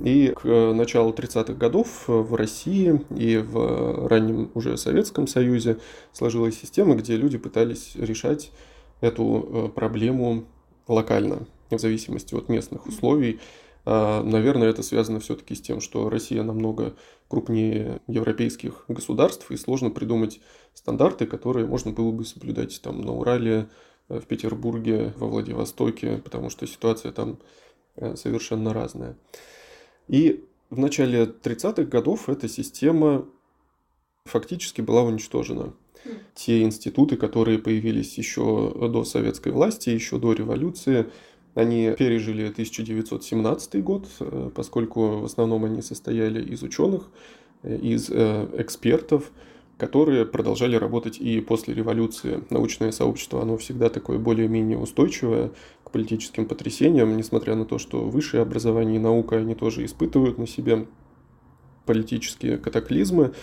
И к началу тридцатых годов в России и в раннем уже Советском Союзе сложилась система, где люди пытались решать эту проблему локально, в зависимости от местных условий. Наверное, это связано все-таки с тем, что Россия намного крупнее европейских государств, и сложно придумать стандарты, которые можно было бы соблюдать там на Урале, в Петербурге, во Владивостоке, потому что ситуация там совершенно разная. И в начале тридцатых годов эта система фактически была уничтожена. Те институты, которые появились еще до советской власти, еще до революции, они пережили тысяча девятьсот семнадцатый год, поскольку в основном они состояли из ученых, из экспертов, которые продолжали работать и после революции. Научное сообщество, оно всегда такое более-менее устойчивое к политическим потрясениям, несмотря на то, что высшее образование и наука, они тоже испытывают на себе политические катаклизмы,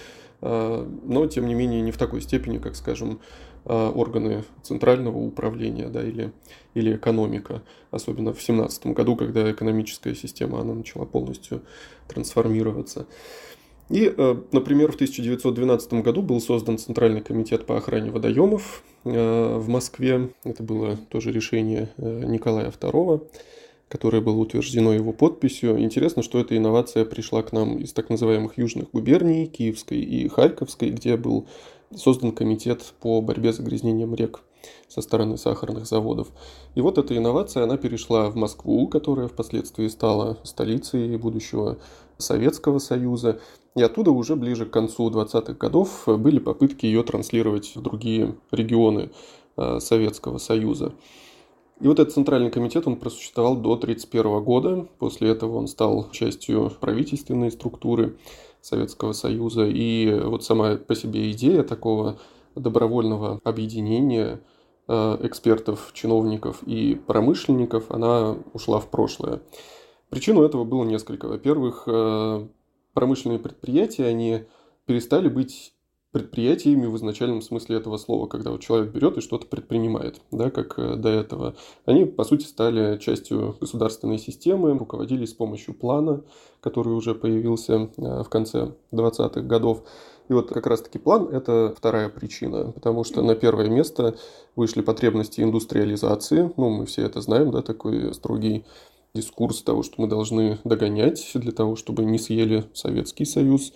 но, тем не менее, не в такой степени, как, скажем, органы центрального управления, да, или, или экономика, особенно в семнадцатом году, когда экономическая система, она начала полностью трансформироваться. И, например, в тысяча девятьсот двенадцатом году был создан Центральный комитет по охране водоемов в Москве. Это было тоже решение Николая Второго, которое было утверждено его подписью. Интересно, что эта инновация пришла к нам из так называемых южных губерний, Киевской и Харьковской, где был создан комитет по борьбе с загрязнением рек со стороны сахарных заводов. И вот эта инновация, она перешла в Москву, которая впоследствии стала столицей будущего Советского Союза. И оттуда уже ближе к концу двадцатых годов были попытки ее транслировать в другие регионы Советского Союза. И вот этот Центральный комитет, он просуществовал до тридцать первого года. После этого он стал частью правительственной структуры Советского Союза. И вот сама по себе идея такого добровольного объединения экспертов, чиновников и промышленников, она ушла в прошлое. Причин этого было несколько. Во-первых, промышленные предприятия, они перестали быть предприятиями в изначальном смысле этого слова, когда вот человек берет и что-то предпринимает, да, как до этого. Они, по сути, стали частью государственной системы, руководились с помощью плана, который уже появился в конце двадцатых годов. И вот как раз-таки план – это вторая причина, потому что на первое место вышли потребности индустриализации. Ну, мы все это знаем, да, такой строгий дискурс того, что мы должны догонять для того, чтобы не съели Советский Союз.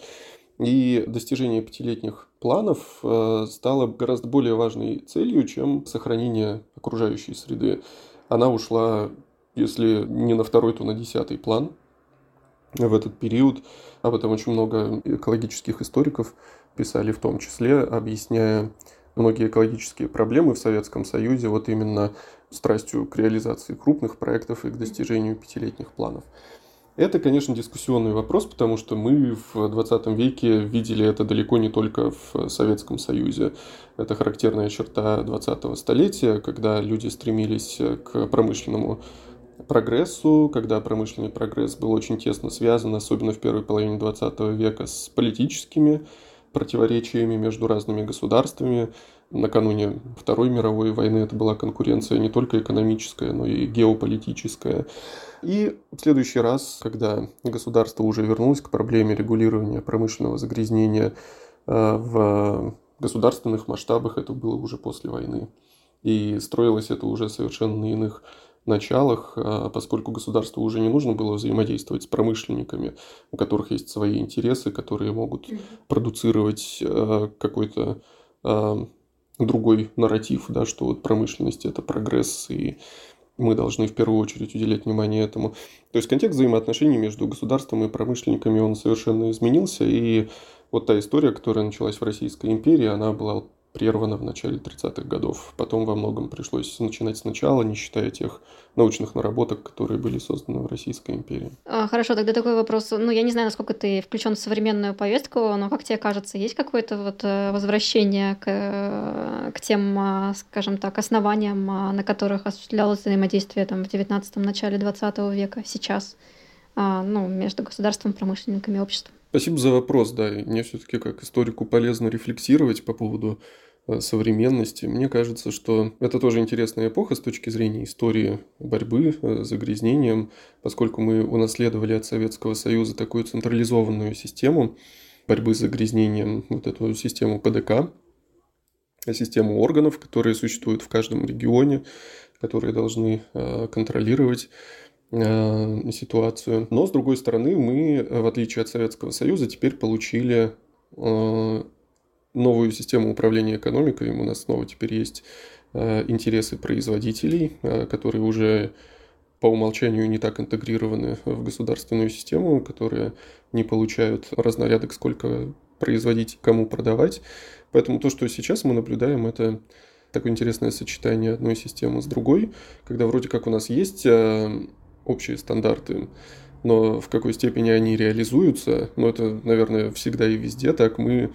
И достижение пятилетних планов стало гораздо более важной целью, чем сохранение окружающей среды. Она ушла, если не на второй, то на десятый план в этот период. Об этом очень много экологических историков писали, в том числе объясняя многие экологические проблемы в Советском Союзе вот именно страстью к реализации крупных проектов и к достижению пятилетних планов. Это, конечно, дискуссионный вопрос, потому что мы в двадцатом веке видели это далеко не только в Советском Союзе. Это характерная черта двадцатого столетия, когда люди стремились к промышленному прогрессу, когда промышленный прогресс был очень тесно связан, особенно в первой половине двадцатого века, с политическими противоречиями между разными государствами. Накануне Второй мировой войны это была конкуренция не только экономическая, но и геополитическая. И в следующий раз, когда государство уже вернулось к проблеме регулирования промышленного загрязнения в государственных масштабах, это было уже после войны. И строилось это уже совершенно на иных началах, поскольку государству уже не нужно было взаимодействовать с промышленниками, у которых есть свои интересы, которые могут продуцировать какой-то другой нарратив, да, что вот промышленность – это прогресс, и мы должны в первую очередь уделять внимание этому. То есть контекст взаимоотношений между государством и промышленниками, он совершенно изменился, и вот та история, которая началась в Российской империи, она была прервана в начале тридцатых годов. Потом во многом пришлось начинать сначала, не считая тех научных наработок, которые были созданы в Российской империи. А, хорошо, тогда такой вопрос. Ну, я не знаю, насколько ты включен в современную повестку, но как тебе кажется, есть какое-то вот возвращение к, к тем, скажем так, основаниям, на которых осуществлялось взаимодействие там, в девятнадцатом, начале двадцатого века, сейчас, ну, между государством, промышленниками и обществом? Спасибо за вопрос, да, и мне все-таки как историку полезно рефлексировать по поводу современности. Мне кажется, что это тоже интересная эпоха с точки зрения истории борьбы с загрязнением, поскольку мы унаследовали от Советского Союза такую централизованную систему борьбы с загрязнением, вот эту систему Пэ Дэ Ка, систему органов, которые существуют в каждом регионе, которые должны контролировать ситуацию. Но, с другой стороны, мы, в отличие от Советского Союза, теперь получили новую систему управления экономикой. У нас снова теперь есть интересы производителей, которые уже по умолчанию не так интегрированы в государственную систему, которые не получают разнарядок, сколько производить, кому продавать. Поэтому то, что сейчас мы наблюдаем, это такое интересное сочетание одной системы с другой, когда вроде как у нас есть общие стандарты, но в какой степени они реализуются, ну это, наверное, всегда и везде так, мы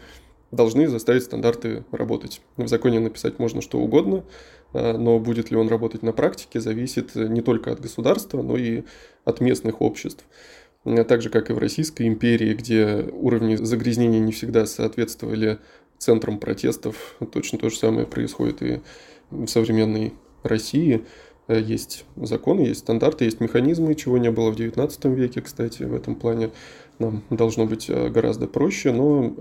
должны заставить стандарты работать. В законе написать можно что угодно, но будет ли он работать на практике, зависит не только от государства, но и от местных обществ. Так же, как и в Российской империи, где уровни загрязнения не всегда соответствовали центрам протестов, точно то же самое происходит и в современной России. Есть законы, есть стандарты, есть механизмы, чего не было в девятнадцатом веке, кстати, в этом плане нам должно быть гораздо проще, но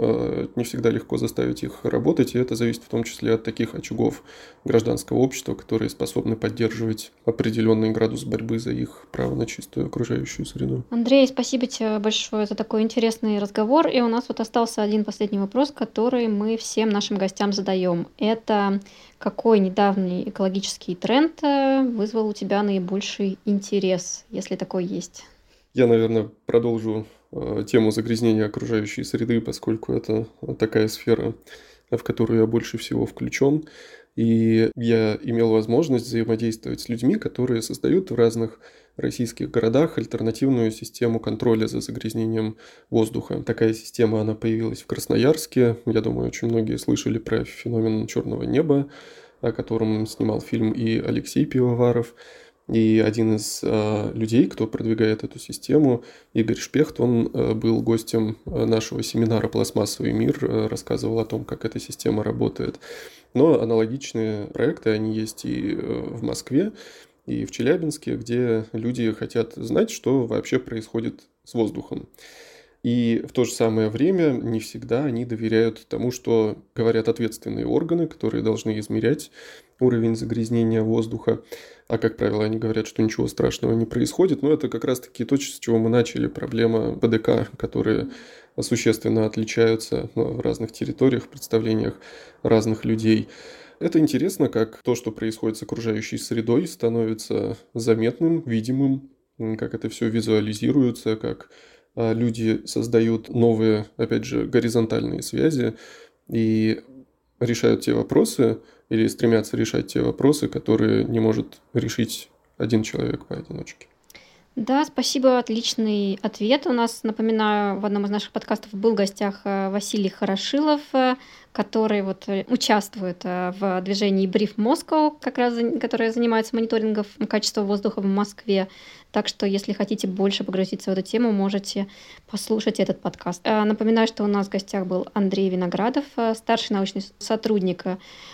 не всегда легко заставить их работать, и это зависит в том числе от таких очагов гражданского общества, которые способны поддерживать определенный градус борьбы за их право на чистую окружающую среду. Андрей, спасибо тебе большое за такой интересный разговор, и у нас вот остался один последний вопрос, который мы всем нашим гостям задаем. Это... Какой недавний экологический тренд вызвал у тебя наибольший интерес, если такой есть? Я, наверное, продолжу э, тему загрязнения окружающей среды, поскольку это такая сфера, в которую я больше всего включен. И я имел возможность взаимодействовать с людьми, которые создают в разных российских городах альтернативную систему контроля за загрязнением воздуха. Такая система, она появилась в Красноярске. Я думаю, очень многие слышали про феномен черного неба, о котором снимал фильм и Алексей Пивоваров. И один из э, людей, кто продвигает эту систему, Игорь Шпехт, он э, был гостем нашего семинара «Пластмассовый мир», э, рассказывал о том, как эта система работает. Но аналогичные проекты, они есть и э, в Москве, и в Челябинске, где люди хотят знать, что вообще происходит с воздухом. И в то же самое время не всегда они доверяют тому, что говорят ответственные органы, которые должны измерять уровень загрязнения воздуха. А, как правило, они говорят, что ничего страшного не происходит. Но это как раз-таки то, с чего мы начали. Проблема Пэ Дэ Ка, которые существенно отличаются в разных территориях, представлениях разных людей. Это интересно, как то, что происходит с окружающей средой, становится заметным, видимым, как это все визуализируется, как люди создают новые, опять же, горизонтальные связи и решают те вопросы или стремятся решать те вопросы, которые не может решить один человек поодиночке. Да, спасибо, отличный ответ. У нас, напоминаю, в одном из наших подкастов был в гостях Василий Хорошилов, который вот участвует в движении Brief Moscow, как раз, которое занимается мониторингом качества воздуха в Москве. Так что, если хотите больше погрузиться в эту тему, можете послушать этот подкаст. Напоминаю, что у нас в гостях был Андрей Виноградов, старший научный сотрудник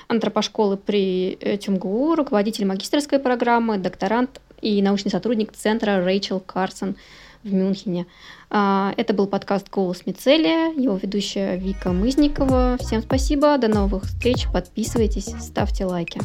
Антропошколы при ТЮМГУ, руководитель магистерской программы, докторант и научный сотрудник центра Рэйчел Карсон в Мюнхене. Это был подкаст «Голос Мицелия», его ведущая Вика Мысникова. Всем спасибо, до новых встреч, подписывайтесь, ставьте лайки.